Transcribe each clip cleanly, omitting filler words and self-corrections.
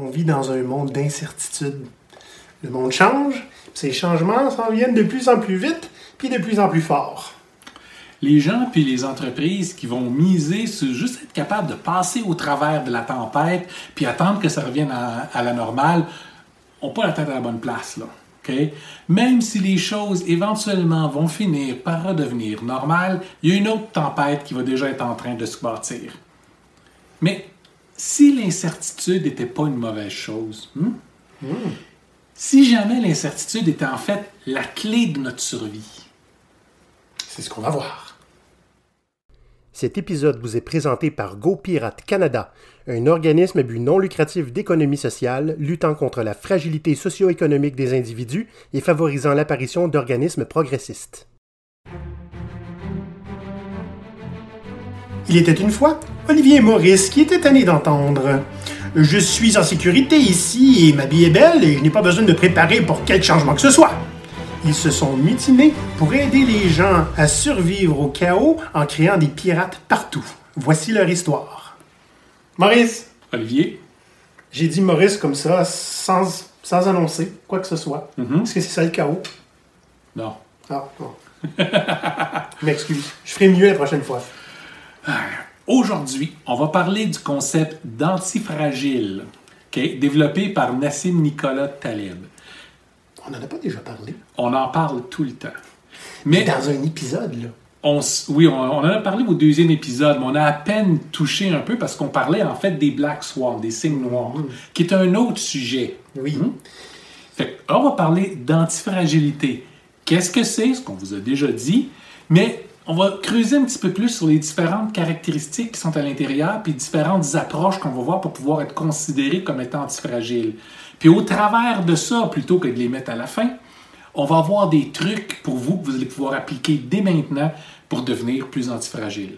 on vit dans un monde d'incertitude. Le monde change, ces changements s'en viennent de plus en plus vite, puis de plus en plus fort. Les gens puis les entreprises qui vont miser sur juste être capables de passer au travers de la tempête puis attendre que ça revienne à la normale, n'ont pas la tête à la bonne place, là. Okay? Même si les choses éventuellement vont finir par redevenir normales, il y a une autre tempête qui va déjà être en train de se bâtir. Mais si l'incertitude n'était pas une mauvaise chose, si jamais l'incertitude était en fait la clé de notre survie, c'est ce qu'on va voir. Cet épisode vous est présenté par Go Pyrate Canada, un organisme à but non lucratif d'économie sociale luttant contre la fragilité socio-économique des individus et favorisant l'apparition d'organismes progressistes. Il était une fois Olivier et Maurice qui étaient tannés d'entendre « Je suis en sécurité ici et ma vie est belle et je n'ai pas besoin de préparer pour quel changement que ce soit ». Ils se sont mutinés pour aider les gens à survivre au chaos en créant des pirates partout. Voici leur histoire. Maurice. Olivier. J'ai dit Maurice comme ça, sans annoncer quoi que ce soit. Mm-hmm. Est-ce que c'est ça le chaos? Non. Ah, non. Je m'excuse. Je ferai mieux la prochaine fois. Aujourd'hui, on va parler du concept d'antifragile, développé par Nassim Nicholas Taleb. On n'en a pas déjà parlé. On en parle tout le temps. Mais dans un épisode, là. On en a parlé au deuxième épisode, mais on a à peine touché un peu parce qu'on parlait en fait des Black Swans, des signes noirs, qui est un autre sujet. Oui. Fait, on va parler d'antifragilité. Qu'est-ce que c'est? Ce qu'on vous a déjà dit. Mais on va creuser un petit peu plus sur les différentes caractéristiques qui sont à l'intérieur puis différentes approches qu'on va voir pour pouvoir être considérés comme étant antifragiles. Puis au travers de ça, plutôt que de les mettre à la fin, on va avoir des trucs pour vous que vous allez pouvoir appliquer dès maintenant pour devenir plus antifragile.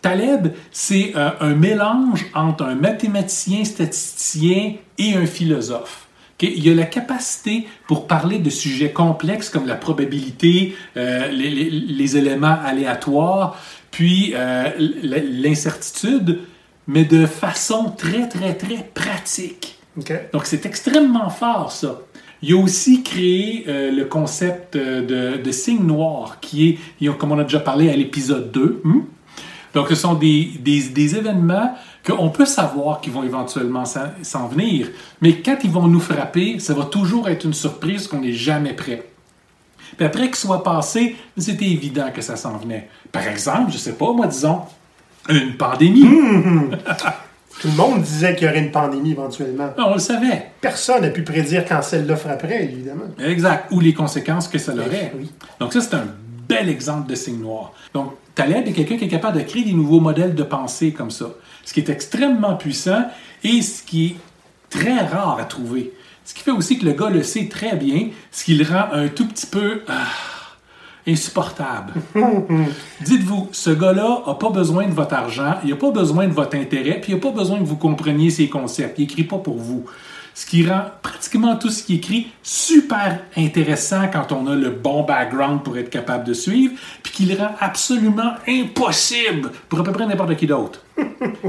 Taleb, c'est un mélange entre un mathématicien, statisticien et un philosophe. Okay? Il a la capacité pour parler de sujets complexes comme la probabilité, les éléments aléatoires, puis l'incertitude, mais de façon très, très, très pratique. Okay. Donc, c'est extrêmement fort, ça. Il a aussi créé le concept de signe noir, qui est, comme on a déjà parlé à l'épisode 2. Donc, ce sont des événements qu'on peut savoir qu'ils vont éventuellement s'en venir, mais quand ils vont nous frapper, ça va toujours être une surprise qu'on n'est jamais prêt. Puis après qu'ils soient passés, c'était évident que ça s'en venait. Par exemple, je sais pas, moi, disons, une pandémie. Tout le monde disait qu'il y aurait une pandémie éventuellement. Non, on le savait. Personne n'a pu prédire quand celle-là frapperait, évidemment. Exact. Ou les conséquences que ça aurait. Oui. Donc ça, c'est un bel exemple de signe noir. Donc, Taleb est quelqu'un qui est capable de créer des nouveaux modèles de pensée comme ça. Ce qui est extrêmement puissant et ce qui est très rare à trouver. Ce qui fait aussi que le gars le sait très bien, ce qui le rend un tout petit peu insupportable. Dites-vous, ce gars-là n'a pas besoin de votre argent, il n'a pas besoin de votre intérêt, puis il n'a pas besoin que vous compreniez ses concepts. Il n'écrit pas pour vous. Ce qui rend pratiquement tout ce qu'il écrit super intéressant quand on a le bon background pour être capable de suivre, puis qui le rend absolument impossible pour à peu près n'importe qui d'autre.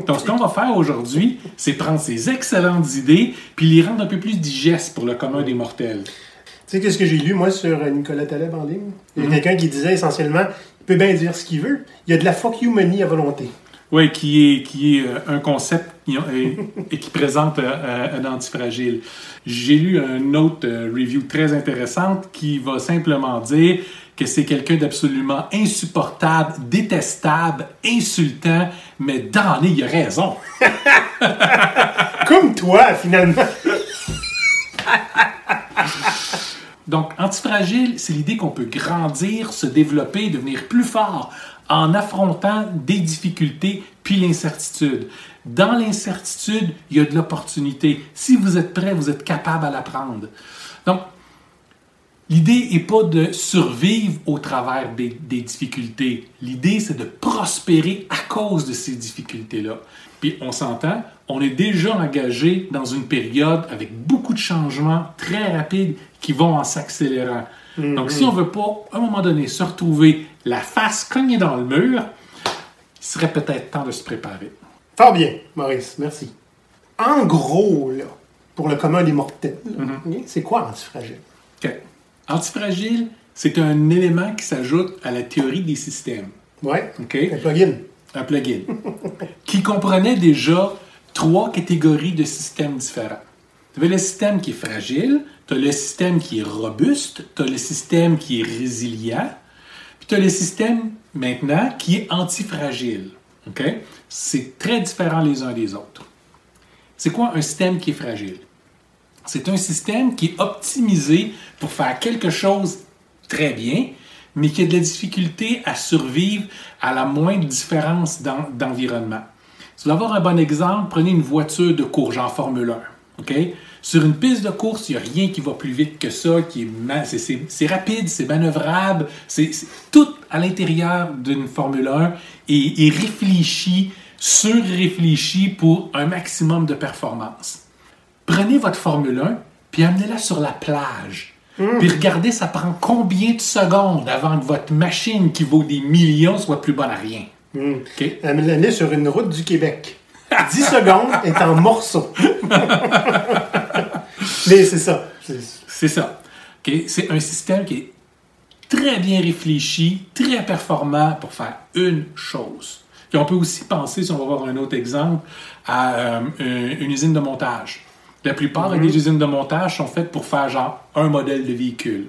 Donc, ce qu'on va faire aujourd'hui, c'est prendre ces excellentes idées puis les rendre un peu plus digestes pour le commun des mortels. Tu sais, qu'est-ce que j'ai lu, moi, sur Nicolas Taleb en ligne? Il y a quelqu'un qui disait essentiellement, il peut bien dire ce qu'il veut, il y a de la fuck you money à volonté. Oui, qui est un concept et qui présente un antifragile. J'ai lu une autre review très intéressante qui va simplement dire que c'est quelqu'un d'absolument insupportable, détestable, insultant, mais damné, il a raison. Comme toi, finalement. Donc, antifragile, c'est l'idée qu'on peut grandir, se développer, devenir plus fort en affrontant des difficultés puis l'incertitude. Dans l'incertitude, il y a de l'opportunité. Si vous êtes prêt, vous êtes capable à la prendre. Donc, l'idée n'est pas de survivre au travers des difficultés. L'idée, c'est de prospérer à cause de ces difficultés-là. Puis on s'entend, on est déjà engagé dans une période avec beaucoup de changements très rapides qui vont en s'accélérant. Donc si on ne veut pas, à un moment donné, se retrouver la face cognée dans le mur, il serait peut-être temps de se préparer. Fort bien, Maurice, merci. En gros, là, pour le commun des mortels. Mm-hmm. C'est quoi antifragile? Okay. Antifragile, c'est un élément qui s'ajoute à la théorie des systèmes. Oui, okay? Un plugin. Qui comprenait déjà 3 catégories de systèmes différents. Tu avais le système qui est fragile, tu as le système qui est robuste, tu as le système qui est résilient, puis tu as le système maintenant qui est antifragile. Okay? C'est très différent les uns des autres. C'est quoi un système qui est fragile? C'est un système qui est optimisé pour faire quelque chose très bien, mais qui a de la difficulté à survivre à la moindre différence d'environnement. Si vous voulez avoir un bon exemple, prenez une voiture de course, genre Formule 1. Okay? Sur une piste de course, il n'y a rien qui va plus vite que ça, c'est rapide, c'est manœuvrable, c'est tout à l'intérieur d'une Formule 1 et réfléchi, surréfléchi pour un maximum de performance. Prenez votre Formule 1 puis amenez-la sur la plage. Puis regardez, ça prend combien de secondes avant que votre machine qui vaut des millions soit plus bonne à rien. Okay? Amenez-la sur une route du Québec. 10 secondes est en morceaux. Mais c'est ça. C'est ça. Okay? C'est un système qui est très bien réfléchi, très performant pour faire une chose. Puis on peut aussi penser, si on va voir un autre exemple, à une usine de montage. La plupart des usines de montage sont faites pour faire genre un modèle de véhicule.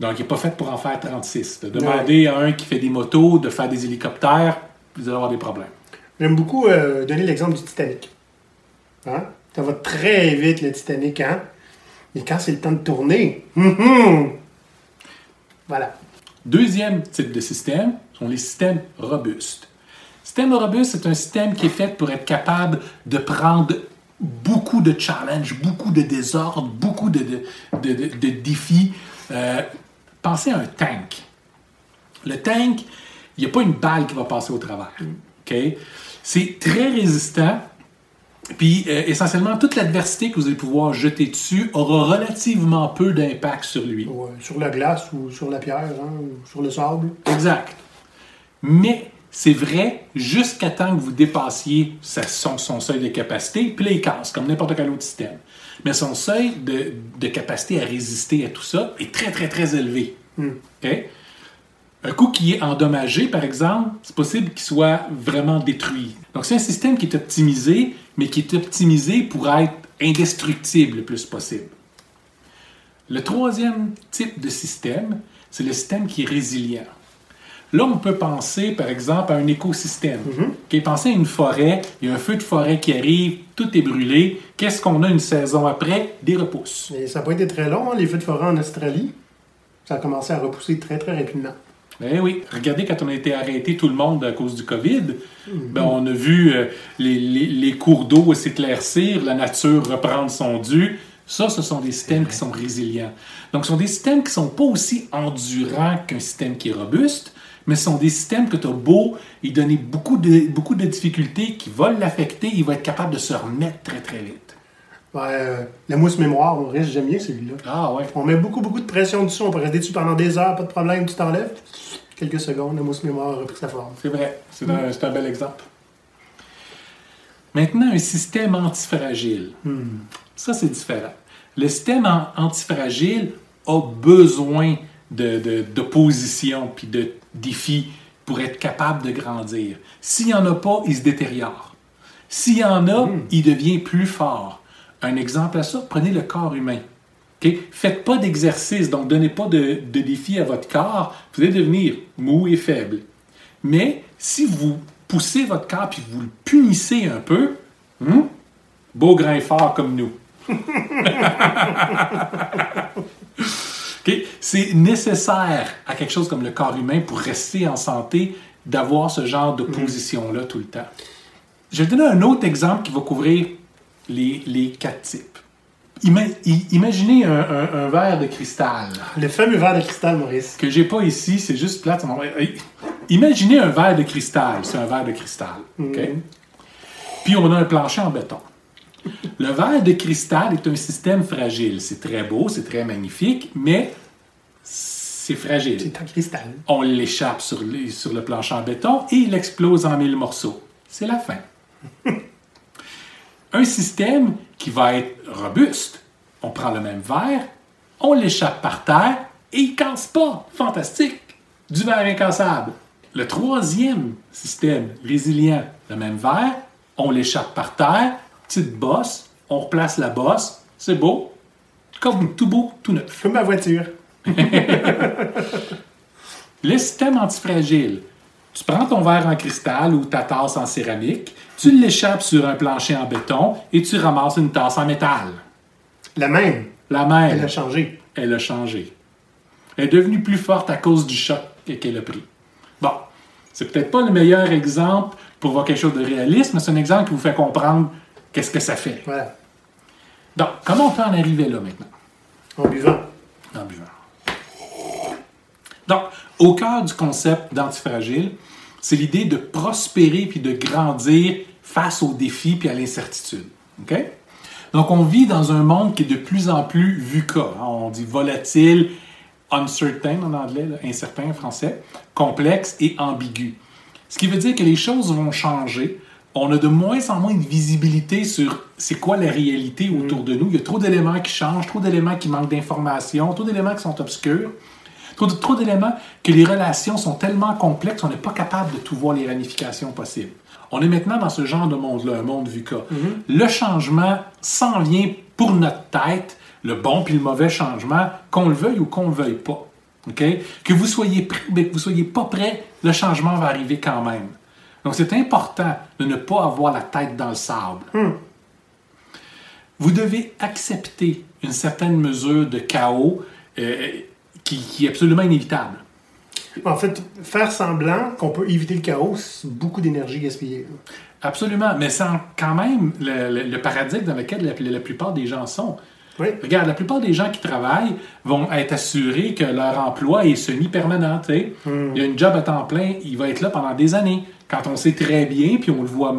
Donc, il n'est pas fait pour en faire 36. Demandez à un qui fait des motos de faire des hélicoptères, vous allez avoir des problèmes. J'aime beaucoup donner l'exemple du Titanic. Hein? Ça va très vite, le Titanic, hein? Mais quand c'est le temps de tourner... Voilà. Deuxième type de système sont les systèmes robustes. Le système robuste, c'est un système qui est fait pour être capable de prendre beaucoup de challenges, beaucoup de désordres, beaucoup de défis. Pensez à un tank. Le tank, il n'y a pas une balle qui va passer au travers. Okay? C'est très résistant. Puis, essentiellement, toute l'adversité que vous allez pouvoir jeter dessus aura relativement peu d'impact sur lui. Ouais, sur la glace ou sur la pierre, hein, ou sur le sable. Exact. Mais... c'est vrai jusqu'à temps que vous dépassiez son seuil de capacité, puis là, il casse, comme n'importe quel autre système. Mais son seuil de capacité à résister à tout ça est très, très, très élevé. Okay? Un coup qui est endommagé, par exemple, c'est possible qu'il soit vraiment détruit. Donc, c'est un système qui est optimisé, mais qui est optimisé pour être indestructible le plus possible. Le troisième type de système, c'est le système qui est résilient. Là, on peut penser, par exemple, à un écosystème. Okay, pensez à une forêt, il y a un feu de forêt qui arrive, tout est brûlé. Qu'est-ce qu'on a une saison après? Des repousses. Et ça n'a pas été très long, hein, les feux de forêt en Australie. Ça a commencé à repousser très, très rapidement. Ben oui. Regardez, quand on a été arrêté, tout le monde, à cause du COVID, ben, on a vu les cours d'eau s'éclaircir, la nature reprendre son dû. Ça, ce sont des systèmes qui sont résilients. Donc, ce sont des systèmes qui ne sont pas aussi endurants qu'un système qui est robuste, mais ce sont des systèmes que tu as beau y donner beaucoup de difficultés qui vont l'affecter, il va être capable de se remettre très, très vite. Ben, la mousse mémoire, on risque jamais celui-là. Ah ouais. On met beaucoup de pression dessus, on peut rester dessus pendant des heures, pas de problème, tu t'enlèves. Quelques secondes, la mousse mémoire a repris sa forme. C'est vrai, c'est un bel exemple. Maintenant, un système antifragile. Ça, c'est différent. Le système antifragile a besoin d'opposition puis de défis pour être capable de grandir. S'il n'y en a pas, il se détériore. S'il y en a, il devient plus fort. Un exemple à ça, prenez le corps humain. Okay? Faites pas d'exercice, donc donnez pas de défis à votre corps. Vous allez devenir mou et faible. Mais si vous poussez votre corps puis vous le punissez un peu, beau grand et fort comme nous. Okay? C'est nécessaire à quelque chose comme le corps humain pour rester en santé d'avoir ce genre de position-là tout le temps. Je vais donner un autre exemple qui va couvrir les 4 types. Imaginez un verre de cristal. Le fameux verre de cristal, Maurice. Que j'ai pas ici, c'est juste plate. Imaginez un verre de cristal. C'est un verre de cristal. Okay? Puis on a un plancher en béton. Le verre de cristal est un système fragile. C'est très beau, c'est très magnifique, mais c'est fragile. C'est en cristal. On l'échappe sur le plancher en béton et il explose en 1000 morceaux. C'est la fin. Un système qui va être robuste. On prend le même verre, on l'échappe par terre et il ne casse pas. Fantastique! Du verre incassable. Le troisième système résilient, le même verre, on l'échappe par terre, petite bosse, on replace la bosse, c'est beau, comme tout beau, tout neuf. Comme ma voiture. Le système antifragile. Tu prends ton verre en cristal ou ta tasse en céramique, tu l'échappes sur un plancher en béton et tu ramasses une tasse en métal. La même. La même. Elle a changé. Elle a changé. Elle est devenue plus forte à cause du choc qu'elle a pris. Bon, c'est peut-être pas le meilleur exemple pour voir quelque chose de réaliste, mais c'est un exemple qui vous fait comprendre qu'est-ce que ça fait. Voilà. Donc, comment on peut en arriver là maintenant? En buvant. En buvant. Donc, au cœur du concept d'antifragile, c'est l'idée de prospérer puis de grandir face aux défis puis à l'incertitude. OK? Donc, on vit dans un monde qui est de plus en plus VUCA. Hein? On dit volatile, uncertain en anglais, là, incertain en français, complexe et ambigu. Ce qui veut dire que les choses vont changer. On a de moins en moins de visibilité sur c'est quoi la réalité autour de nous. Il y a trop d'éléments qui changent, trop d'éléments qui manquent d'informations, trop d'éléments qui sont obscurs. Trop d'éléments que les relations sont tellement complexes qu'on n'est pas capable de tout voir les ramifications possibles. On est maintenant dans ce genre de monde-là, un monde VUCA. Mm-hmm. Le changement s'en vient pour notre tête, le bon puis le mauvais changement, qu'on le veuille ou qu'on le veuille pas. Okay? Que vous soyez prêt ou que vous soyez pas prêt, le changement va arriver quand même. Donc c'est important de ne pas avoir la tête dans le sable. Mm. Vous devez accepter une certaine mesure de chaos qui est absolument inévitable. En fait, faire semblant qu'on peut éviter le chaos, c'est beaucoup d'énergie gaspillée. Absolument, mais c'est quand même le paradigme dans lequel la plupart des gens sont. Oui. Regarde, la plupart des gens qui travaillent vont être assurés que leur emploi est semi-permanent. Il y a une job à temps plein, il va être là pendant des années. Quand on sait très bien, puis on le voit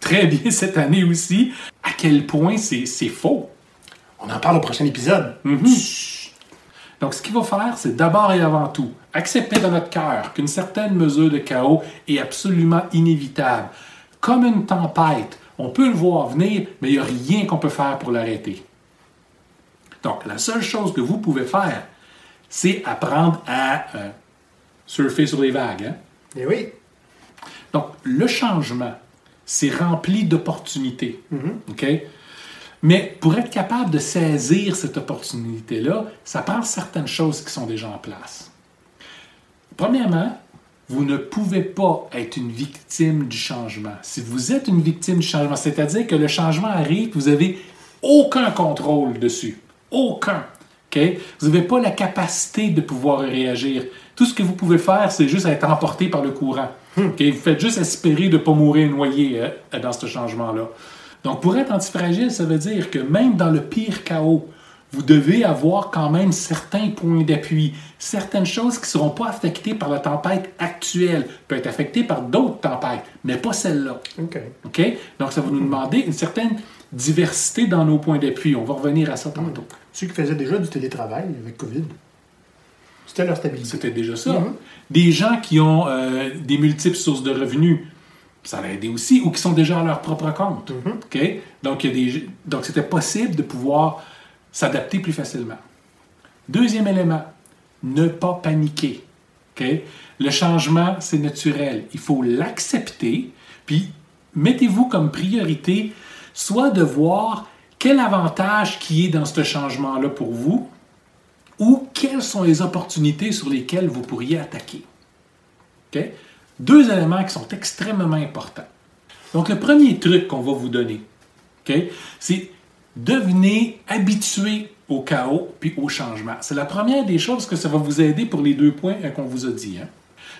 très bien cette année aussi, à quel point c'est faux. On en parle au prochain épisode. Mm-hmm. Donc, ce qu'il va faire, c'est d'abord et avant tout accepter dans notre cœur qu'une certaine mesure de chaos est absolument inévitable. Comme une tempête, on peut le voir venir, mais il n'y a rien qu'on peut faire pour l'arrêter. Donc, la seule chose que vous pouvez faire, c'est apprendre à surfer sur les vagues. Hein? Eh oui. Donc, le changement, c'est rempli d'opportunités. Mm-hmm. OK? Mais pour être capable de saisir cette opportunité-là, ça prend certaines choses qui sont déjà en place. Premièrement, vous ne pouvez pas être une victime du changement. Si vous êtes une victime du changement, c'est-à-dire que le changement arrive, vous n'avez aucun contrôle dessus. Aucun. Okay? Vous n'avez pas la capacité de pouvoir réagir. Tout ce que vous pouvez faire, c'est juste être emporté par le courant. Okay? Vous faites juste espérer de ne pas mourir noyé dans ce changement-là. Donc, pour être antifragile, ça veut dire que même dans le pire chaos, vous devez avoir quand même certains points d'appui, certaines choses qui ne seront pas affectées par la tempête actuelle, peut être affectées par d'autres tempêtes, mais pas celle-là. Okay? Donc, ça va nous demander une certaine diversité dans nos points d'appui. On va revenir à ça tantôt. Ceux qui faisaient déjà du télétravail avec COVID, c'était leur stabilité. C'était déjà ça. Mm-hmm. Des gens qui ont des multiples sources de revenus, ça l'a aidé aussi, ou qui sont déjà à leur propre compte. Mm-hmm. Okay? Donc, donc, c'était possible de pouvoir s'adapter plus facilement. Deuxième élément, ne pas paniquer. Okay? Le changement, c'est naturel. Il faut l'accepter, puis mettez-vous comme priorité soit de voir quel avantage qui est dans ce changement-là pour vous, ou quelles sont les opportunités sur lesquelles vous pourriez attaquer. OK? Deux éléments qui sont extrêmement importants. Donc, le premier truc qu'on va vous donner, okay, c'est devenez habitué au chaos puis au changement. C'est la première des choses que ça va vous aider pour les deux points qu'on vous a dit. Hein.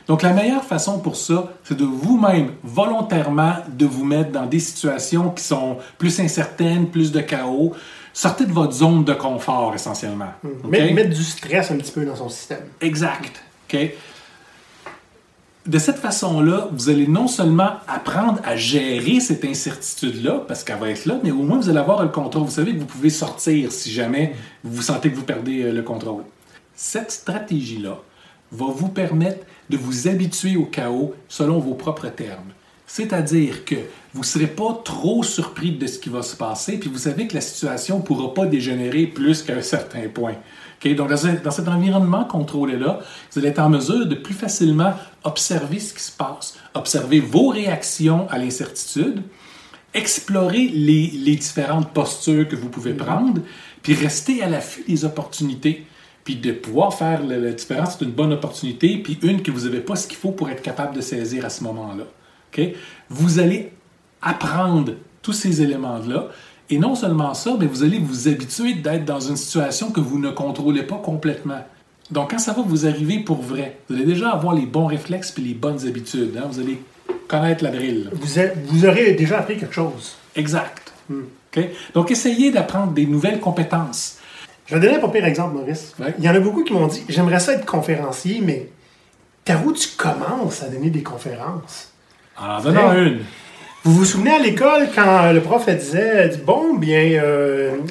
Donc, la meilleure façon pour ça, c'est de vous-même, volontairement, de vous mettre dans des situations qui sont plus incertaines, plus de chaos. Sortez de votre zone de confort, essentiellement. Okay? Mettre du stress un petit peu dans son système. Exact. OK? De cette façon-là, vous allez non seulement apprendre à gérer cette incertitude-là, parce qu'elle va être là, mais au moins vous allez avoir le contrôle. Vous savez que vous pouvez sortir si jamais vous sentez que vous perdez le contrôle. Cette stratégie-là va vous permettre de vous habituer au chaos selon vos propres termes. C'est-à-dire que vous ne serez pas trop surpris de ce qui va se passer, puis vous savez que la situation ne pourra pas dégénérer plus qu'à un certain point. Okay? Donc, dans cet environnement contrôlé-là, vous allez être en mesure de plus facilement observer ce qui se passe, observer vos réactions à l'incertitude, explorer les différentes postures que vous pouvez prendre, puis rester à l'affût des opportunités. Puis de pouvoir faire la différence, c'est une bonne opportunité, puis une que vous n'avez pas ce qu'il faut pour être capable de saisir à ce moment-là. Okay? Vous allez apprendre tous ces éléments-là, et non seulement ça, mais vous allez vous habituer d'être dans une situation que vous ne contrôlez pas complètement. Donc, quand ça va vous arriver pour vrai, vous allez déjà avoir les bons réflexes puis les bonnes habitudes. Hein? Vous allez connaître la drill. Vous aurez déjà appris quelque chose. Exact. Okay? Donc, essayez d'apprendre des nouvelles compétences. Je vais donner un pas pire exemple, Maurice. Ouais. Il y en a beaucoup qui m'ont dit « J'aimerais ça être conférencier, mais par où tu commences à donner des conférences? » En donnant une. Vous vous souvenez à l'école, quand le prof disait « Bon, bien,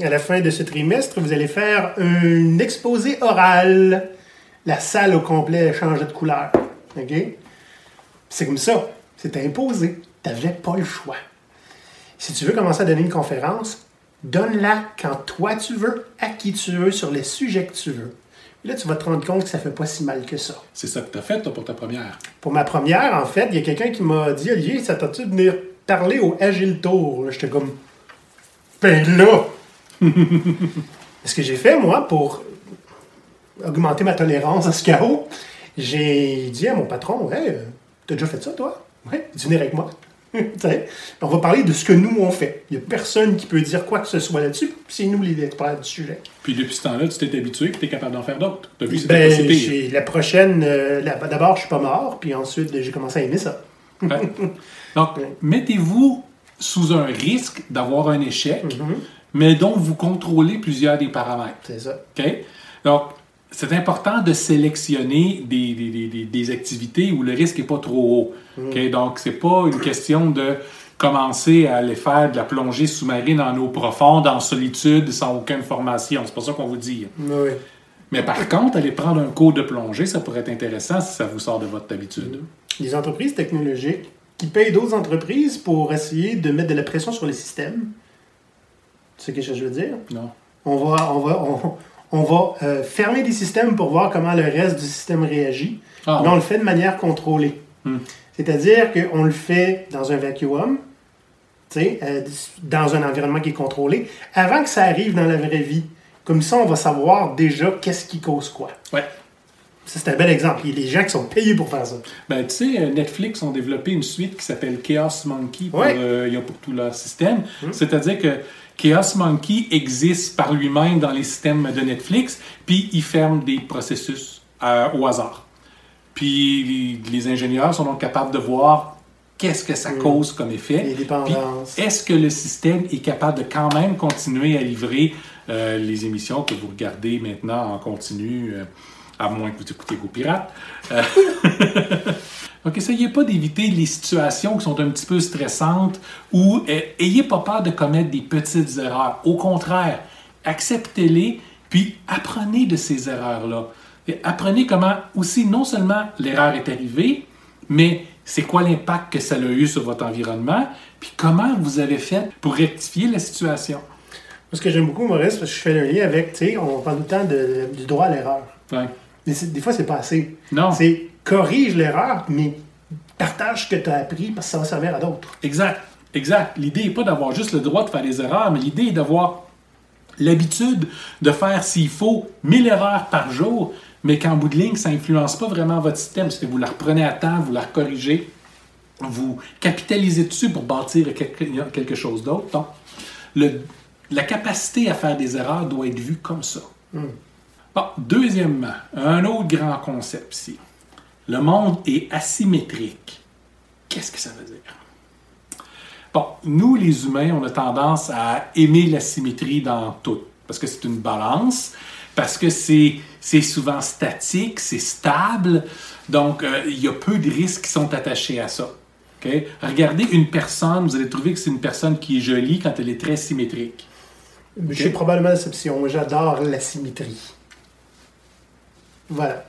à la fin de ce trimestre, vous allez faire un exposé oral. La salle au complet change de couleur. Okay? » C'est comme ça. C'est imposé. Tu n'avais pas le choix. Si tu veux commencer à donner une conférence, donne-la quand toi tu veux, à qui tu veux, sur les sujets que tu veux. Et là, tu vas te rendre compte que ça fait pas si mal que ça. C'est ça que tu as fait, toi, pour ta première. Pour ma première, en fait, il y a quelqu'un qui m'a dit « Olivier, ça t'a-tu de venir parler au Agile Tour? » J'étais comme « Ben là! » Ce que j'ai fait, moi, pour augmenter ma tolérance à ce chaos, j'ai dit à mon patron « Hey, t'as déjà fait ça, toi? Ouais, tu viens avec moi. » On va parler de ce que nous, on fait. Il n'y a personne qui peut dire quoi que ce soit là-dessus, c'est nous les experts du sujet. Puis depuis ce temps-là, tu t'es habitué que tu es capable d'en faire d'autres. Tu as vu que c'était possible. J'ai la prochaine... d'abord, je suis pas mort, puis ensuite, j'ai commencé à aimer ça. Ouais. Donc, mettez-vous sous un risque d'avoir un échec, mais dont vous contrôlez plusieurs des paramètres. C'est ça. Okay? Donc, c'est important de sélectionner des activités où le risque n'est pas trop haut. Okay? Donc, ce n'est pas une question de commencer à aller faire de la plongée sous-marine en eau profonde, en solitude, sans aucune formation. C'est pas ça qu'on vous dit. Oui. Mais par contre, aller prendre un cours de plongée, ça pourrait être intéressant si ça vous sort de votre habitude. Les entreprises technologiques qui payent d'autres entreprises pour essayer de mettre de la pression sur les systèmes. Tu sais ce que je veux dire? Non. On va fermer des systèmes pour voir comment le reste du système réagit. Ah, mais on le fait de manière contrôlée. C'est-à-dire qu'on le fait dans un vacuum, dans un environnement qui est contrôlé, avant que ça arrive dans la vraie vie. Comme ça, on va savoir déjà qu'est-ce qui cause quoi. Ouais. Ça, c'est un bel exemple. Il y a des gens qui sont payés pour faire ça. Ben, tu sais, Netflix ont développé une suite qui s'appelle Chaos Monkey pour tout leur système. C'est-à-dire que Chaos Monkey existe par lui-même dans les systèmes de Netflix, puis il ferme des processus au hasard. Puis les ingénieurs sont donc capables de voir qu'est-ce que ça cause comme effet. Les dépendances. Puis, est-ce que le système est capable de quand même continuer à livrer les émissions que vous regardez maintenant en continu à moins que vous écoutez Go Pyrate. Donc, essayez pas d'éviter les situations qui sont un petit peu stressantes ou ayez pas peur de commettre des petites erreurs. Au contraire, acceptez-les puis apprenez de ces erreurs-là. Et apprenez comment aussi, non seulement l'erreur est arrivée, mais c'est quoi l'impact que ça a eu sur votre environnement puis comment vous avez fait pour rectifier la situation. Ce que j'aime beaucoup, Maurice, parce que je fais le lien avec, tu sais, on parle tout le temps du droit à l'erreur. Ouais. Mais des fois, c'est pas assez. Non. C'est corrige l'erreur, mais partage ce que tu as appris parce que ça va servir à d'autres. Exact. Exact. L'idée n'est pas d'avoir juste le droit de faire des erreurs, mais l'idée est d'avoir l'habitude de faire, s'il faut, 1000 erreurs par jour, mais qu'en bout de ligne, ça n'influence pas vraiment votre système. C'est que vous la reprenez à temps, vous la corrigez, vous capitalisez dessus pour bâtir quelque chose d'autre. Donc, la capacité à faire des erreurs doit être vue comme ça. Bon, deuxièmement, un autre grand concept ici. Le monde est asymétrique. Qu'est-ce que ça veut dire? Bon, nous, les humains, on a tendance à aimer l'asymétrie dans tout. Parce que c'est une balance, parce que c'est souvent statique, c'est stable. Donc, il y a peu de risques qui sont attachés à ça. Okay? Regardez une personne, vous allez trouver que c'est une personne qui est jolie quand elle est très symétrique. Okay? J'ai probablement l'exception. J'adore l'asymétrie. Voilà.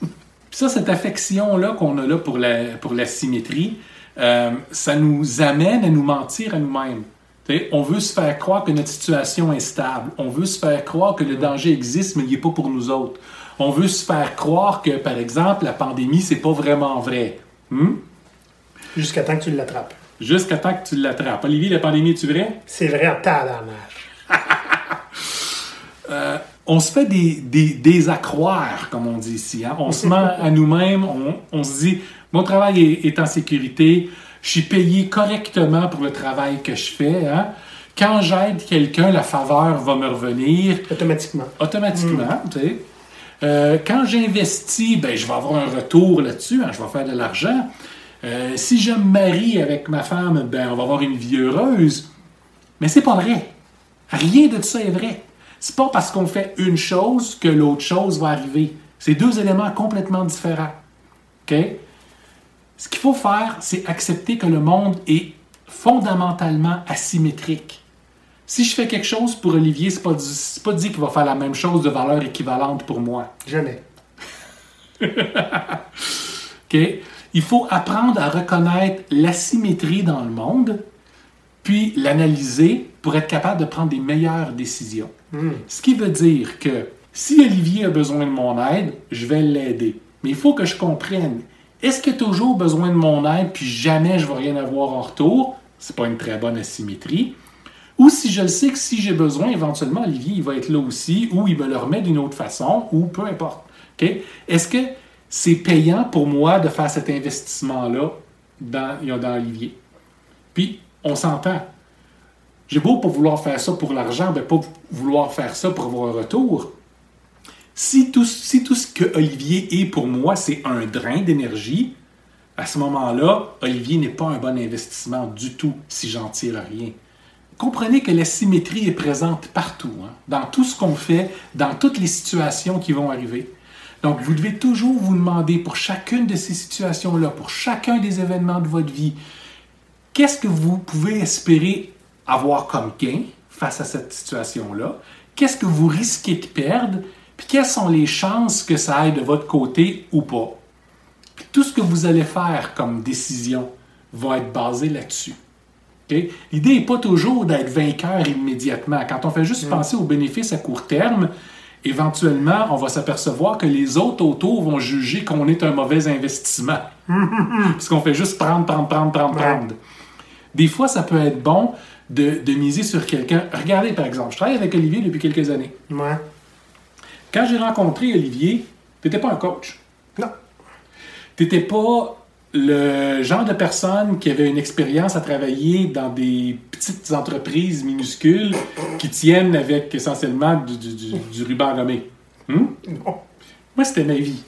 Puis ça, cette affection-là qu'on a là pour la symétrie, ça nous amène à nous mentir à nous-mêmes. T'sais, on veut se faire croire que notre situation est stable. On veut se faire croire que le danger existe, mais il n'est pas pour nous autres. On veut se faire croire que, par exemple, la pandémie, c'est pas vraiment vrai. Jusqu'à temps que tu l'attrapes. Olivier, la pandémie, est-tu vrai? C'est vrai en tabarnak. On se fait des accroires, comme on dit ici. Hein? On se ment à nous-mêmes. On se dit, mon travail est en sécurité. Je suis payé correctement pour le travail que je fais. Hein? Quand j'aide quelqu'un, la faveur va me revenir. Automatiquement, tu sais. Quand j'investis, ben, je vais avoir un retour là-dessus. Hein? Je vais faire de l'argent. Si je me marie avec ma femme, ben, on va avoir une vie heureuse. Mais c'est pas vrai. Rien de ça est vrai. C'est pas parce qu'on fait une chose que l'autre chose va arriver. C'est deux éléments complètement différents. Okay? Ce qu'il faut faire, c'est accepter que le monde est fondamentalement asymétrique. Si je fais quelque chose pour Olivier, c'est pas dit qu'il va faire la même chose de valeur équivalente pour moi. Jamais. Okay? Il faut apprendre à reconnaître l'asymétrie dans le monde, puis l'analyser pour être capable de prendre des meilleures décisions. Ce qui veut dire que si Olivier a besoin de mon aide, je vais l'aider. Mais il faut que je comprenne, est-ce qu'il a toujours besoin de mon aide puis jamais je ne vais rien avoir en retour? C'est pas une très bonne asymétrie. Ou si je le sais que si j'ai besoin, éventuellement, Olivier, il va être là aussi, ou il me le remet d'une autre façon, ou peu importe. Okay? Est-ce que c'est payant pour moi de faire cet investissement-là dans Olivier? Puis, on s'entend. J'ai beau pas vouloir faire ça pour l'argent, mais pas vouloir faire ça pour avoir un retour. Si tout ce que Olivier est pour moi, c'est un drain d'énergie, à ce moment-là, Olivier n'est pas un bon investissement du tout si j'en tire rien. Comprenez que la symétrie est présente partout, hein, dans tout ce qu'on fait, dans toutes les situations qui vont arriver. Donc, vous devez toujours vous demander pour chacune de ces situations-là, pour chacun des événements de votre vie, qu'est-ce que vous pouvez espérer avoir comme gain face à cette situation-là? Qu'est-ce que vous risquez de perdre? Puis, quelles sont les chances que ça aille de votre côté ou pas? Puis, tout ce que vous allez faire comme décision va être basé là-dessus. Okay? L'idée n'est pas toujours d'être vainqueur immédiatement. Quand on fait juste penser aux bénéfices à court terme, éventuellement, on va s'apercevoir que les autres autour vont juger qu'on est un mauvais investissement. Parce qu'on fait juste prendre. Des fois, ça peut être bon de miser sur quelqu'un. Regardez, par exemple, je travaille avec Olivier depuis quelques années. Ouais. Quand j'ai rencontré Olivier, tu n'étais pas un coach. Non. Tu n'étais pas le genre de personne qui avait une expérience à travailler dans des petites entreprises minuscules qui tiennent avec essentiellement du ruban gommé. Non. Moi, c'était ma vie.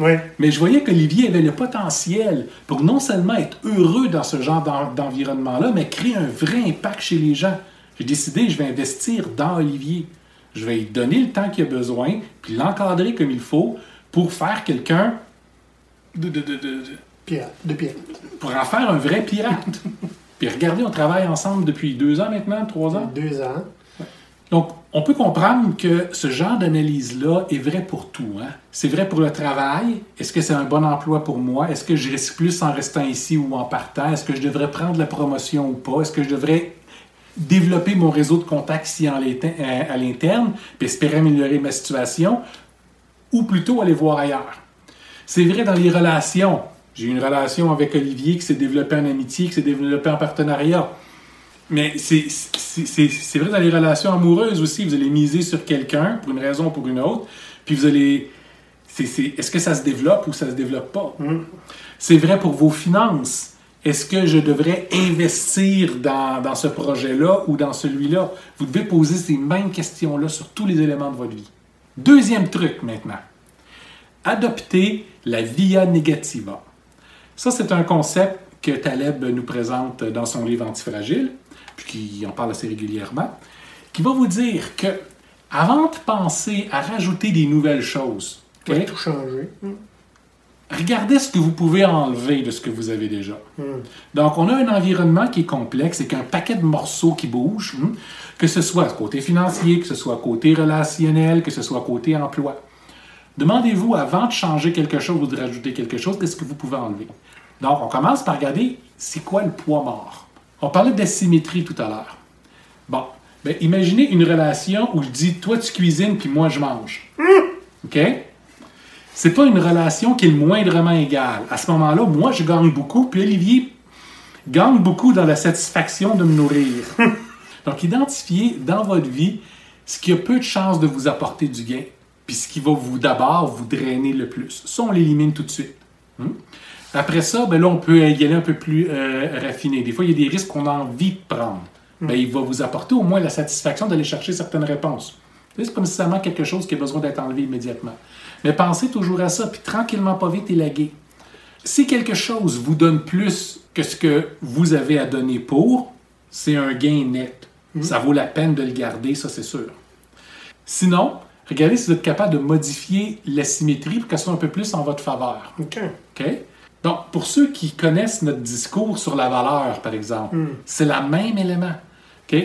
Oui. Mais je voyais qu'Olivier avait le potentiel pour non seulement être heureux dans ce genre d'environnement-là, mais créer un vrai impact chez les gens. J'ai décidé, je vais investir dans Olivier. Je vais lui donner le temps qu'il a besoin, puis l'encadrer comme il faut pour faire quelqu'un de pirate. Pour en faire un vrai pirate. Puis regardez, on travaille ensemble depuis 2 ans maintenant, 3 ans. 2 ans. Donc, on peut comprendre que ce genre d'analyse-là est vrai pour tout. Hein? C'est vrai pour le travail. Est-ce que c'est un bon emploi pour moi? Est-ce que je risque plus en restant ici ou en partant? Est-ce que je devrais prendre la promotion ou pas? Est-ce que je devrais développer mon réseau de contacts ici à l'interne puis espérer améliorer ma situation? Ou plutôt aller voir ailleurs? C'est vrai dans les relations. J'ai une relation avec Olivier qui s'est développée en amitié, qui s'est développée en partenariat. Mais c'est vrai dans les relations amoureuses aussi. Vous allez miser sur quelqu'un, pour une raison ou pour une autre, puis vous allez... est-ce que ça se développe ou ça se développe pas? C'est vrai pour vos finances. Est-ce que je devrais investir dans ce projet-là ou dans celui-là? Vous devez poser ces mêmes questions-là sur tous les éléments de votre vie. Deuxième truc maintenant. Adopter la via negativa. Ça, c'est un concept que Taleb nous présente dans son livre Antifragile, puis qui en parle assez régulièrement, qui va vous dire que, avant de penser à rajouter des nouvelles choses, okay, tout changer. Regardez ce que vous pouvez enlever de ce que vous avez déjà. Donc, on a un environnement qui est complexe et qu'un paquet de morceaux qui bougent, que ce soit côté financier, que ce soit côté relationnel, que ce soit côté emploi. Demandez-vous, avant de changer quelque chose ou de rajouter quelque chose, qu'est-ce que vous pouvez enlever? Donc, on commence par regarder c'est quoi le poids mort? On parlait d'asymétrie tout à l'heure. Bon, ben imaginez une relation où je dis « toi tu cuisines puis moi je mange ». OK? C'est pas une relation qui est le moindrement égale. À ce moment-là, moi je gagne beaucoup puis Olivier gagne beaucoup dans la satisfaction de me nourrir. Donc, identifiez dans votre vie ce qui a peu de chances de vous apporter du gain puis ce qui va vous d'abord vous drainer le plus. Ça, on l'élimine tout de suite. Après ça, ben là, on peut y aller un peu plus raffiné. Des fois, il y a des risques qu'on a envie de prendre. Ben, il va vous apporter au moins la satisfaction d'aller chercher certaines réponses. C'est pas nécessairement quelque chose qui a besoin d'être enlevé immédiatement. Mais pensez toujours à ça, puis tranquillement, pas vite, élaguer. Si quelque chose vous donne plus que ce que vous avez à donner pour, c'est un gain net. Ça vaut la peine de le garder, ça c'est sûr. Sinon, regardez si vous êtes capable de modifier l'asymétrie pour qu'elle soit un peu plus en votre faveur. OK? Donc, pour ceux qui connaissent notre discours sur la valeur, par exemple, c'est le même élément. OK?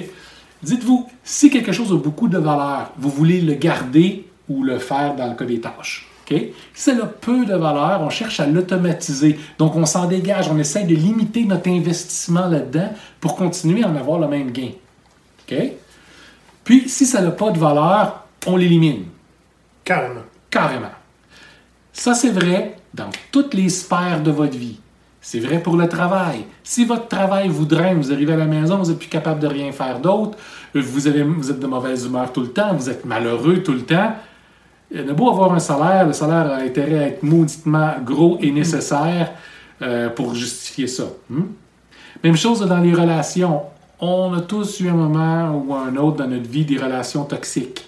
Dites-vous, si quelque chose a beaucoup de valeur, vous voulez le garder ou le faire dans le cas des tâches. OK? Si elle a peu de valeur, on cherche à l'automatiser. Donc, on s'en dégage, on essaie de limiter notre investissement là-dedans pour continuer à en avoir le même gain. OK? Puis, si ça n'a pas de valeur, on l'élimine. Carrément. Ça, c'est vrai dans toutes les sphères de votre vie. C'est vrai pour le travail. Si votre travail vous draine, vous arrivez à la maison, vous n'êtes plus capable de rien faire d'autre, vous êtes de mauvaise humeur tout le temps, vous êtes malheureux tout le temps, il y a beau avoir un salaire, le salaire a intérêt à être mauditement gros et nécessaire pour justifier ça. Même chose dans les relations. On a tous eu un moment ou un autre dans notre vie des relations toxiques.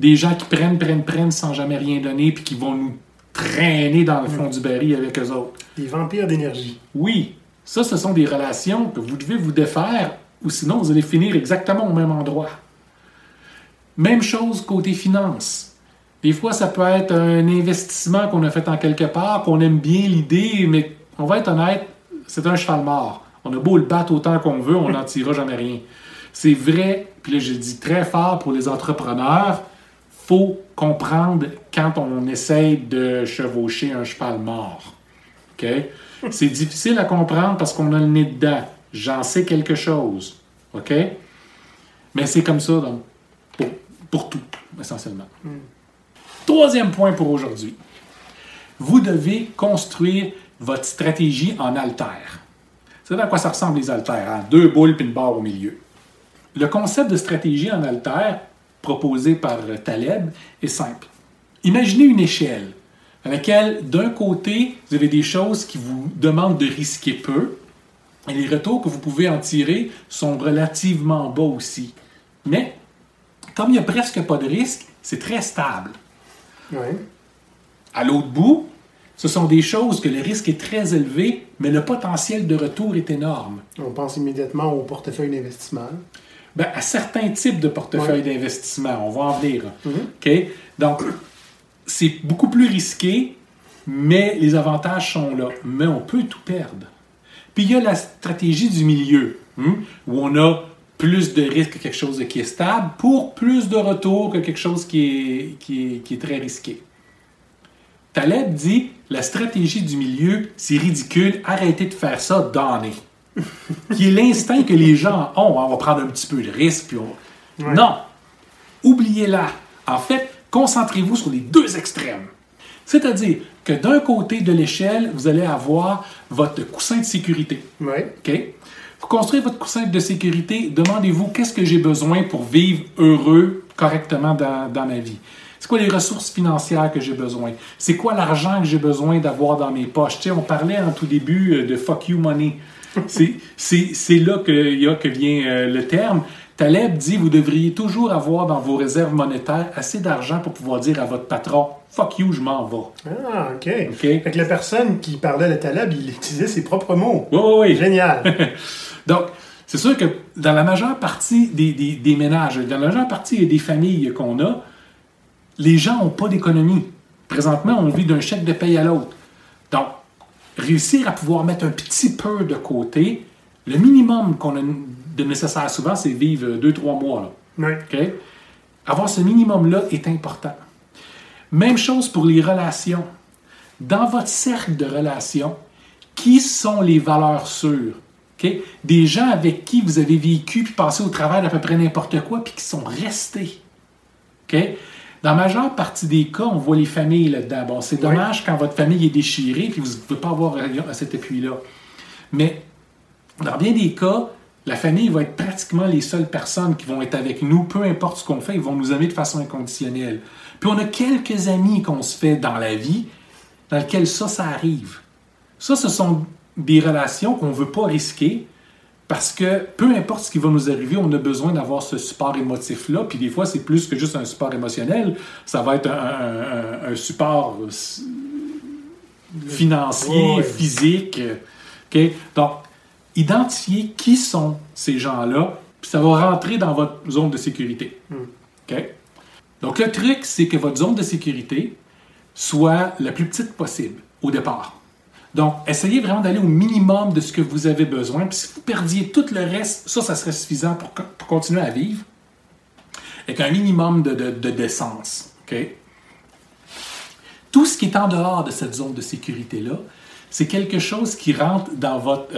Des gens qui prennent sans jamais rien donner puis qui vont nous traîner dans le fond du baril avec eux autres. Des vampires d'énergie. Oui. Ça, ce sont des relations que vous devez vous défaire ou sinon vous allez finir exactement au même endroit. Même chose côté finances. Des fois, ça peut être un investissement qu'on a fait en quelque part, qu'on aime bien l'idée, mais on va être honnête, c'est un cheval mort. On a beau le battre autant qu'on veut, on n'en tirera jamais rien. C'est vrai, puis là, je dis très fort pour les entrepreneurs, faut comprendre quand on essaye de chevaucher un cheval mort. Okay? C'est difficile à comprendre parce qu'on a le nez dedans. J'en sais quelque chose. OK? Mais c'est comme ça donc, pour tout, essentiellement. Troisième point pour aujourd'hui. Vous devez construire votre stratégie en haltère. Vous savez à quoi ça ressemble les haltères, hein? Deux boules puis une barre au milieu. Le concept de stratégie en haltère proposé par Taleb est simple. Imaginez une échelle à laquelle, d'un côté, vous avez des choses qui vous demandent de risquer peu, et les retours que vous pouvez en tirer sont relativement bas aussi. Mais, comme il n'y a presque pas de risque, c'est très stable. Oui. À l'autre bout, ce sont des choses que le risque est très élevé, mais le potentiel de retour est énorme. On pense immédiatement au portefeuille d'investissement. Ben, à certains types de portefeuilles d'investissement, on va en venir. Okay? Donc, c'est beaucoup plus risqué, mais les avantages sont là. Mais on peut tout perdre. Puis il y a la stratégie du milieu, où on a plus de risques que quelque chose qui est stable pour plus de retours que quelque chose qui est très risqué. Taleb dit, la stratégie du milieu, c'est ridicule, arrêtez de faire ça, damné. Qui est l'instinct que les gens ont. On va prendre un petit peu de risque. Puis on... Non! Oubliez-la. En fait, concentrez-vous sur les deux extrêmes. C'est-à-dire que d'un côté de l'échelle, vous allez avoir votre coussin de sécurité. Okay? Vous construisez votre coussin de sécurité, demandez-vous qu'est-ce que j'ai besoin pour vivre heureux, correctement dans ma vie. C'est quoi les ressources financières que j'ai besoin? C'est quoi l'argent que j'ai besoin d'avoir dans mes poches? Tu sais, on parlait en tout début de « fuck you money ». C'est là que vient le terme. Taleb dit, vous devriez toujours avoir dans vos réserves monétaires assez d'argent pour pouvoir dire à votre patron, fuck you, je m'en vais. Ah, OK. Fait que la personne qui parlait de Taleb, il utilisait ses propres mots. Oui. Génial. Donc, c'est sûr que dans la majeure partie des ménages, dans la majeure partie des familles qu'on a, les gens n'ont pas d'économie. Présentement, on vit d'un chèque de paye à l'autre. Donc, réussir à pouvoir mettre un petit peu de côté, le minimum qu'on a de nécessaire souvent, c'est vivre 2-3 mois. Là. Okay? Avoir ce minimum-là est important. Même chose pour les relations. Dans votre cercle de relations, qui sont les valeurs sûres? Okay? Des gens avec qui vous avez vécu puis passé au travers d'à peu près n'importe quoi puis qui sont restés. Okay? Dans la majeure partie des cas, on voit les familles là-dedans. Bon, c'est dommage quand votre famille est déchirée puis vous ne pouvez pas avoir cet appui-là. Mais dans bien des cas, la famille va être pratiquement les seules personnes qui vont être avec nous, peu importe ce qu'on fait, ils vont nous aimer de façon inconditionnelle. Puis on a quelques amis qu'on se fait dans la vie, dans lesquels ça arrive. Ça, ce sont des relations qu'on ne veut pas risquer, parce que peu importe ce qui va nous arriver, on a besoin d'avoir ce support émotif-là, puis des fois, c'est plus que juste un support émotionnel, ça va être un support financier, physique. Okay? Donc, identifier qui sont ces gens-là, puis ça va rentrer dans votre zone de sécurité. Okay? Donc, le truc, c'est que votre zone de sécurité soit la plus petite possible au départ. Donc, essayez vraiment d'aller au minimum de ce que vous avez besoin. Puis si vous perdiez tout le reste, ça serait suffisant pour continuer à vivre avec un minimum de décence. Okay? Tout ce qui est en dehors de cette zone de sécurité-là, c'est quelque chose qui rentre dans votre...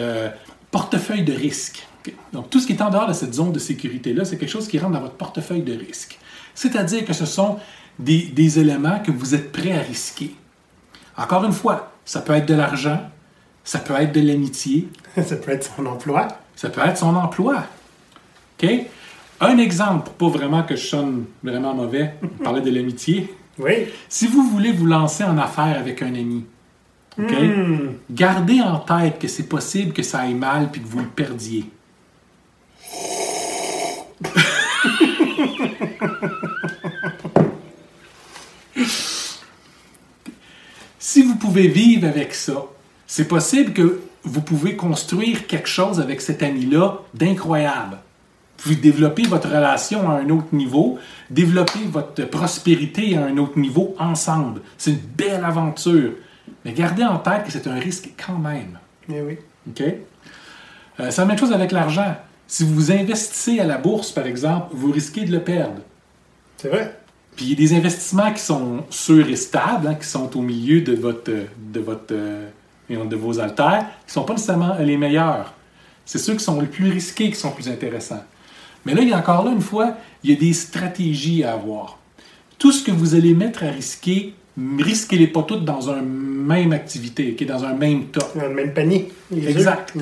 portefeuille de risque. Okay. Donc, tout ce qui est en dehors de cette zone de sécurité-là, c'est quelque chose qui rentre dans votre portefeuille de risque. C'est-à-dire que ce sont des éléments que vous êtes prêts à risquer. Encore une fois, ça peut être de l'argent, ça peut être de l'amitié. Ça peut être son emploi. Ça peut être son emploi. Okay? Un exemple, pour pas vraiment que je sonne vraiment mauvais, on parlait de l'amitié. Oui. Si vous voulez vous lancer en affaires avec un ami, okay? Gardez en tête que c'est possible que ça aille mal puis que vous le perdiez. Si vous pouvez vivre avec ça, c'est possible que vous pouvez construire quelque chose avec cet ami-là d'incroyable. Vous développez votre relation à un autre niveau, développez votre prospérité à un autre niveau ensemble. C'est une belle aventure. Mais gardez en tête que c'est un risque quand même. Eh oui. Okay? C'est la même chose avec l'argent. Si vous investissez à la bourse, par exemple, vous risquez de le perdre. C'est vrai. Puis il y a des investissements qui sont sûrs et stables, hein, qui sont au milieu de vos haltères, qui ne sont pas nécessairement les meilleurs. C'est ceux qui sont les plus risqués qui sont plus intéressants. Mais là, il y a encore là, une fois, il y a des stratégies à avoir. Tout ce que vous allez mettre à risquer, risquez-les pas toutes dans une même activité, qui est dans un même tas. Dans le même panier. Exact.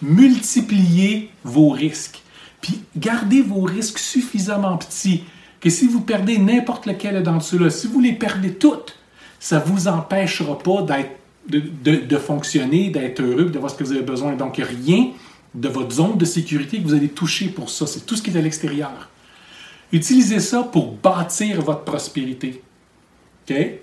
Multipliez vos risques. Puis gardez vos risques suffisamment petits que si vous perdez n'importe lequel dans ceux-là, si vous les perdez toutes, ça ne vous empêchera pas de fonctionner, d'être heureux, d'avoir ce que vous avez besoin. Donc, il n'y a rien de votre zone de sécurité que vous allez toucher pour ça. C'est tout ce qui est à l'extérieur. Utilisez ça pour bâtir votre prospérité. Okay?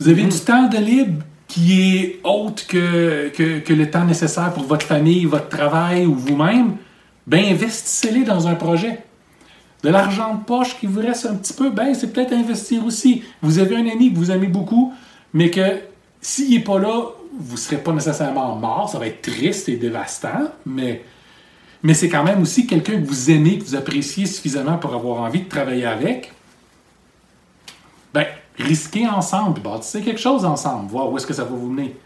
Vous avez du temps de libre qui est autre que le temps nécessaire pour votre famille, votre travail ou vous-même, bien investissez-les dans un projet. De l'argent de poche qui vous reste un petit peu, bien c'est peut-être investir aussi. Vous avez un ami que vous aimez beaucoup, mais que s'il n'est pas là, vous ne serez pas nécessairement mort, ça va être triste et dévastant, mais c'est quand même aussi quelqu'un que vous aimez, que vous appréciez suffisamment pour avoir envie de travailler avec. Bien, risquez ensemble, bâtissez quelque chose ensemble, voir où est-ce que ça va vous mener.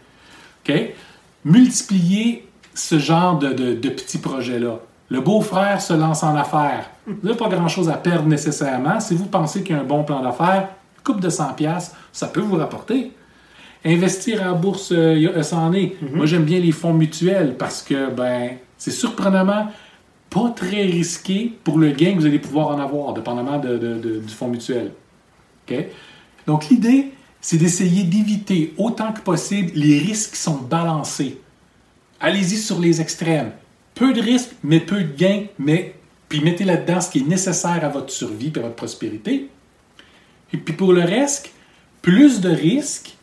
Okay? Multipliez ce genre de petits projets-là. Le beau-frère se lance en affaires. Vous n'avez pas grand-chose à perdre nécessairement. Si vous pensez qu'il y a un bon plan d'affaires, coupe de 100$, ça peut vous rapporter. Investir à la bourse, ça en est. Moi, j'aime bien les fonds mutuels parce que c'est surprenamment pas très risqué pour le gain que vous allez pouvoir en avoir, dépendamment du fonds mutuel. Okay? Donc, l'idée, c'est d'essayer d'éviter autant que possible les risques qui sont balancés. Allez-y sur les extrêmes. Peu de risques, mais peu de gains, puis mettez là-dedans ce qui est nécessaire à votre survie et à votre prospérité. Et puis pour le reste, plus de risques,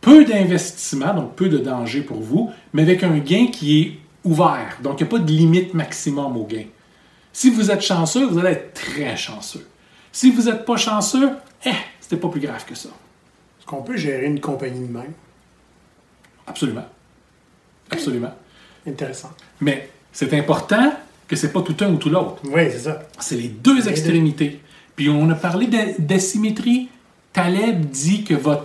peu d'investissement, donc peu de danger pour vous, mais avec un gain qui est ouvert. Donc, il n'y a pas de limite maximum au gain. Si vous êtes chanceux, vous allez être très chanceux. Si vous n'êtes pas chanceux, c'était pas plus grave que ça. Est-ce qu'on peut gérer une compagnie de même? Absolument. Absolument. Intéressant. Mais c'est important que c'est pas tout un ou tout l'autre. Oui, c'est ça. C'est les deux extrémités. Puis on a parlé d'asymétrie. Taleb dit que votre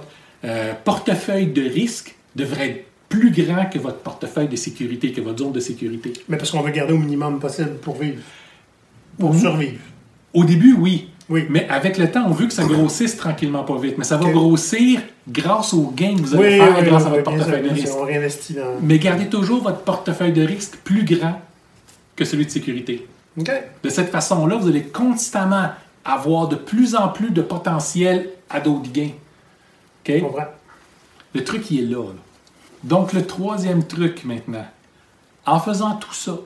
portefeuille de risque devrait être plus grand que votre portefeuille de sécurité, que votre zone de sécurité. Mais parce qu'on veut garder au minimum possible pour vivre, pour survivre. Au début, oui. Mais avec le temps, on veut que ça grossisse tranquillement, pas vite. Mais ça va grossir grâce aux gains que vous allez faire grâce à votre portefeuille de risque. On réinvestit dans... Mais gardez toujours votre portefeuille de risque plus grand que celui de sécurité. Okay. De cette façon-là, vous allez constamment avoir de plus en plus de potentiel à d'autres gains. Okay? Je comprends. Le truc, il est là, là. Donc, le troisième truc maintenant. En faisant tout ça,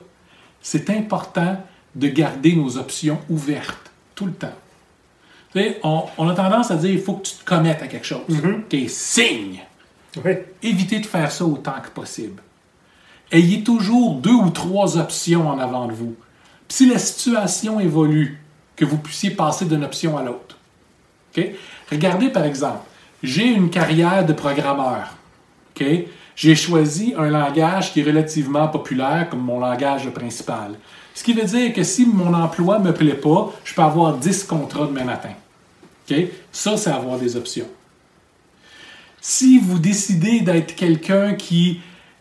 c'est important de garder nos options ouvertes tout le temps. Tu sais, on a tendance à dire il faut que tu te commettes à quelque chose. Okay, signe! Okay. Évitez de faire ça autant que possible. Ayez toujours 2 ou 3 options en avant de vous. Puis si la situation évolue, que vous puissiez passer d'une option à l'autre. Okay? Regardez, par exemple, j'ai une carrière de programmeur. Okay? J'ai choisi un langage qui est relativement populaire comme mon langage principal. Ce qui veut dire que si mon emploi ne me plaît pas, je peux avoir 10 contrats demain matin. Okay? Ça, c'est avoir des options. Si vous décidez d'être quelqu'un qui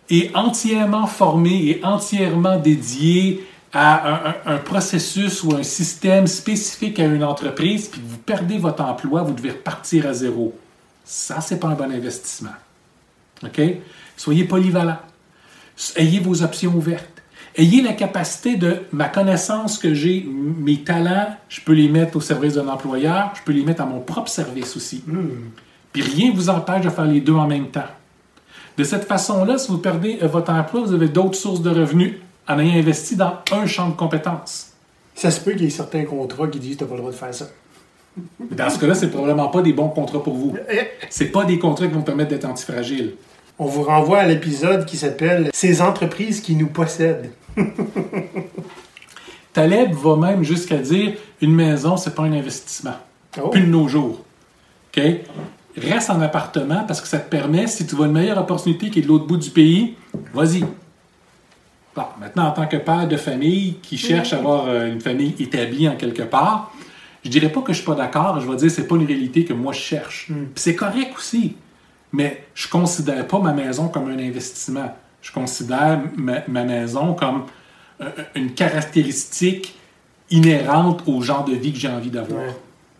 est entièrement formé et entièrement dédié à un processus ou un système spécifique à une entreprise, puis vous perdez votre emploi, vous devez repartir à zéro. Ça, c'est pas un bon investissement. OK? Soyez polyvalent. Ayez vos options ouvertes. Ayez la capacité de ma connaissance que j'ai, mes talents, je peux les mettre au service d'un employeur, je peux les mettre à mon propre service aussi. Puis rien ne vous empêche de faire les deux en même temps. De cette façon-là, si vous perdez votre emploi, vous avez d'autres sources de revenus en ayant investi dans un champ de compétences. Ça se peut qu'il y ait certains contrats qui disent « t'as pas le droit de faire ça ». Dans ce cas-là, c'est probablement pas des bons contrats pour vous. C'est pas des contrats qui vont permettre d'être antifragile. On vous renvoie à l'épisode qui s'appelle « Ces entreprises qui nous possèdent ». Taleb va même jusqu'à dire « Une maison, c'est pas un investissement. Oh. Plus de nos jours. Okay? Reste en appartement parce que ça te permet, si tu vois une meilleure opportunité qui est de l'autre bout du pays, vas-y. » Bon, maintenant, en tant que père de famille qui cherche à avoir une famille établie en quelque part, je dirais pas que je suis pas d'accord, je vais dire que c'est pas une réalité que moi je cherche. Puis c'est correct aussi, mais je considère pas ma maison comme un investissement. Je considère ma maison comme une caractéristique inhérente au genre de vie que j'ai envie d'avoir.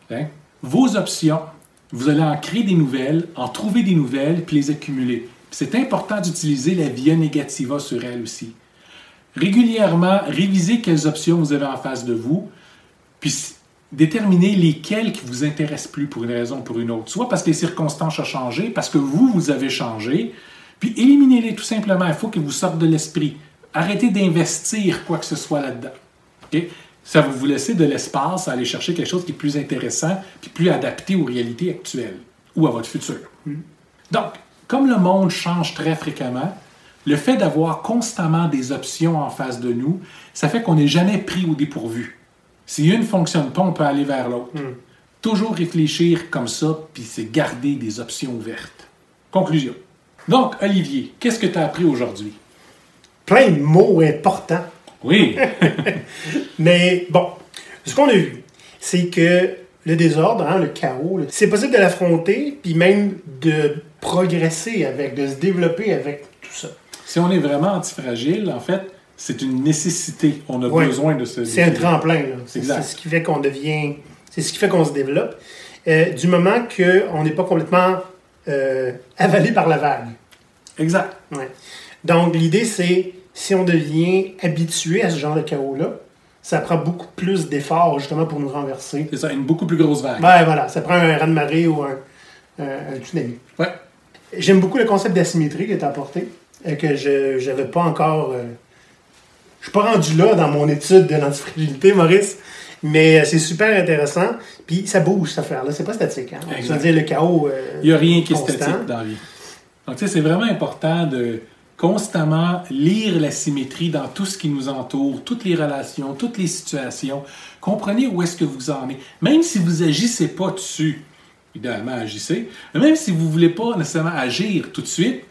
Hein? Vos options, vous allez en créer des nouvelles, en trouver des nouvelles, puis les accumuler. Puis c'est important d'utiliser la via negativa sur elle aussi. Régulièrement, révisez quelles options vous avez en face de vous, puis déterminez lesquelles qui vous intéressent plus pour une raison ou pour une autre. Soit parce que les circonstances ont changé, parce que vous avez changé, puis éliminez-les tout simplement. Il faut qu'ils vous sortent de l'esprit. Arrêtez d'investir quoi que ce soit là-dedans. Okay? Ça va vous laisser de l'espace à aller chercher quelque chose qui est plus intéressant puis plus adapté aux réalités actuelles ou à votre futur. Donc, comme le monde change très fréquemment, le fait d'avoir constamment des options en face de nous, ça fait qu'on n'est jamais pris au dépourvu. Si une ne fonctionne pas, on peut aller vers l'autre. Toujours réfléchir comme ça, puis c'est garder des options ouvertes. Conclusion. Donc, Olivier, qu'est-ce que tu as appris aujourd'hui? Plein de mots importants. Oui. Mais bon, ce qu'on a vu, c'est que le désordre, hein, le chaos, là, c'est possible de l'affronter, puis même de progresser avec, de se développer avec tout ça. Si on est vraiment antifragile, en fait, c'est une nécessité. On a besoin de se... C'est un tremplin, là. Exact. C'est ce qui fait qu'on devient... C'est ce qui fait qu'on se développe. Du moment qu'on n'est pas complètement avalé par la vague. Exact. Ouais. Donc, l'idée, c'est, si on devient habitué à ce genre de chaos-là, ça prend beaucoup plus d'efforts, justement, pour nous renverser. C'est ça, une beaucoup plus grosse vague. Ouais, voilà. Ça prend un raz-de-marée ou un tsunami. Ouais. J'aime beaucoup le concept d'asymétrie qui est apporté. Que je n'avais pas encore... je ne suis pas rendu là dans mon étude de l'antifragilité, Maurice, mais c'est super intéressant. Puis ça bouge, cette affaire-là. C'est pas statique. Hein? C'est-à-dire le chaos il n'y a rien constant. Qui est statique dans la vie. Donc, tu sais, c'est vraiment important de constamment lire la symétrie dans tout ce qui nous entoure, toutes les relations, toutes les situations. Comprenez où est-ce que vous en êtes. Même si vous n'agissez pas dessus, idéalement agissez, mais même si vous ne voulez pas nécessairement agir tout de suite,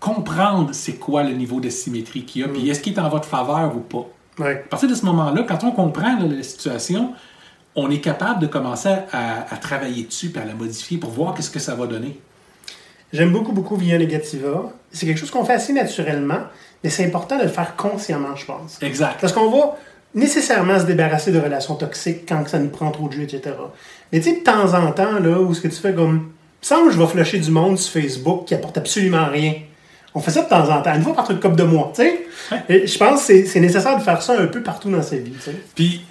comprendre c'est quoi le niveau de symétrie qu'il y a, puis est-ce qu'il est en votre faveur ou pas. À partir de ce moment-là, quand on comprend là, la situation, on est capable de commencer à travailler dessus et à la modifier pour voir qu'est-ce que ça va donner. J'aime beaucoup Via Negativa. C'est quelque chose qu'on fait assez naturellement, mais c'est important de le faire consciemment, je pense. Exact. Parce qu'on va nécessairement se débarrasser de relations toxiques quand ça nous prend trop de jus, etc. Mais tu sais, de temps en temps, là, où ce que tu fais comme... Il me semble que je vais flusher du monde sur Facebook qui apporte absolument rien. On fait ça de temps en temps, une fois par couple de mois, tu sais. Ouais. Je pense que c'est nécessaire de faire ça un peu partout dans sa vie, tu sais. Puis,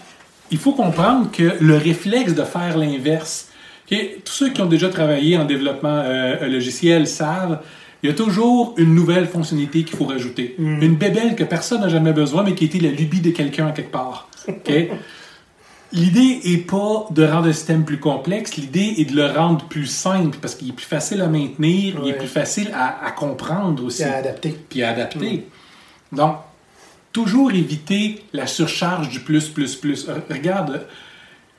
il faut comprendre que le réflexe de faire l'inverse, okay? Tous ceux qui ont déjà travaillé en développement logiciel savent, il y a toujours une nouvelle fonctionnalité qu'il faut rajouter. Mm. Une bébelle que personne n'a jamais besoin, mais qui était la lubie de quelqu'un à quelque part, OK? L'idée n'est pas de rendre le système plus complexe, l'idée est de le rendre plus simple, parce qu'il est plus facile à maintenir, ouais. Il est plus facile à comprendre aussi. Puis à adapter. Mmh. Donc, toujours éviter la surcharge du plus. Regarde,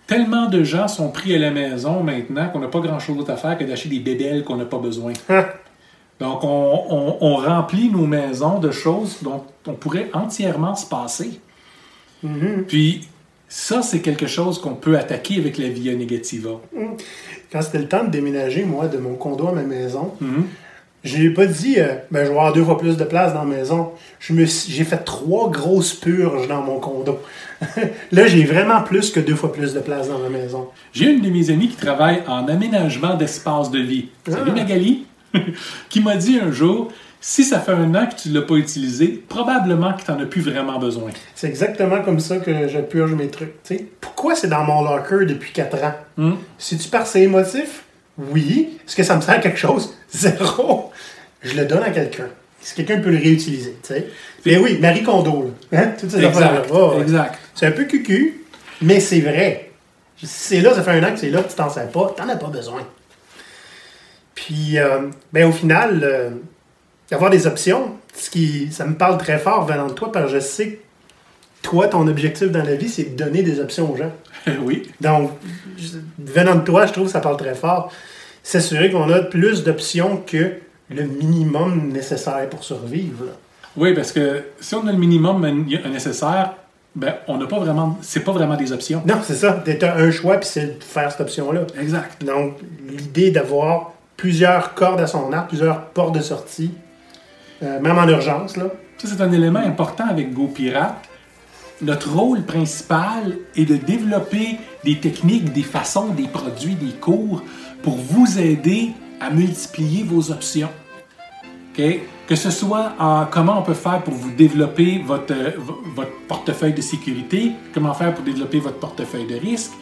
tellement de gens sont pris à la maison maintenant qu'on n'a pas grand-chose d'autre à faire que d'acheter des bébelles qu'on n'a pas besoin. Donc, on remplit nos maisons de choses dont on pourrait entièrement se passer. Mmh. Puis... ça, c'est quelque chose qu'on peut attaquer avec la Via Negativa. Quand c'était le temps de déménager, moi, de mon condo à ma maison, mm-hmm. je lui ai pas dit je vais avoir 2 fois plus de place dans la maison. J'ai fait 3 grosses purges dans mon condo. Là, j'ai vraiment plus que 2 fois plus de place dans ma maison. J'ai une de mes amies qui travaille en aménagement d'espace de vie. Salut Magali! Qui m'a dit un jour... si ça fait un an que tu ne l'as pas utilisé, probablement que tu n'en as plus vraiment besoin. C'est exactement comme ça que je purge mes trucs. T'sais. Pourquoi c'est dans mon locker depuis 4 ans? Mm. Si tu pars ces motifs, oui. Est-ce que ça me sert à quelque chose? 0. Je le donne à quelqu'un. Si quelqu'un peut le réutiliser. Mais oui, Marie Kondo. Hein? Toutes ces affaires-là. Oh, ouais. Exact. C'est un peu cucu, mais c'est vrai. C'est là, ça fait un an que c'est là que tu t'en sers pas. Tu n'en as pas besoin. Puis, au final... d'avoir des options, ça me parle très fort venant de toi, parce que je sais que toi, ton objectif dans la vie, c'est de donner des options aux gens. Oui. Donc, venant de toi, je trouve que ça parle très fort. S'assurer qu'on a plus d'options que le minimum nécessaire pour survivre. Là. Oui, parce que si on a le minimum nécessaire, on n'a pas vraiment... c'est pas vraiment des options. Non, c'est ça. Tu as un choix, puis c'est de faire cette option-là. Exact. Donc, l'idée d'avoir plusieurs cordes à son arc, plusieurs portes de sortie... même en urgence, là. Ça, c'est un élément important avec Go Pyrate. Notre rôle principal est de développer des techniques, des façons, des produits, des cours pour vous aider à multiplier vos options. Okay? Que ce soit comment on peut faire pour vous développer votre portefeuille de sécurité, comment faire pour développer votre portefeuille de risque,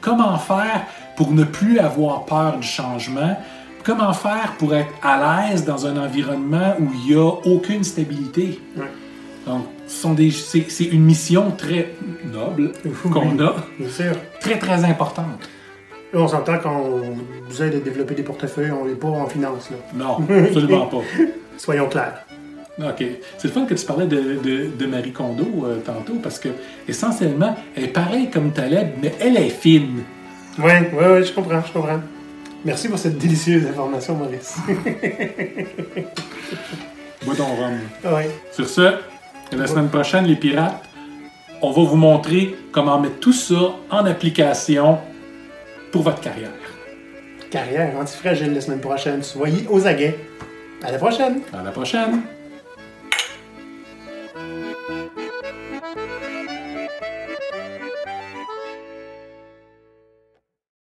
comment faire pour ne plus avoir peur du changement, comment faire pour être à l'aise dans un environnement où il n'y a aucune stabilité? Ouais. Donc, c'est une mission très noble qu'on a, bien sûr. Très, très importante. Là, on s'entend qu'on vous aide à développer des portefeuilles, on n'est pas en finance. Là. Non, absolument pas. Soyons clairs. OK. C'est le fun que tu parlais de Marie Kondo tantôt, parce que essentiellement, elle est pareille comme Taleb, mais elle est fine. Oui, je comprends. Merci pour cette délicieuse information, Maurice. Bois ton rhum. Oui. Sur ce, la semaine prochaine, les pirates, on va vous montrer comment mettre tout ça en application pour votre carrière. Carrière antifragile la semaine prochaine. Soyez aux aguets. À la prochaine.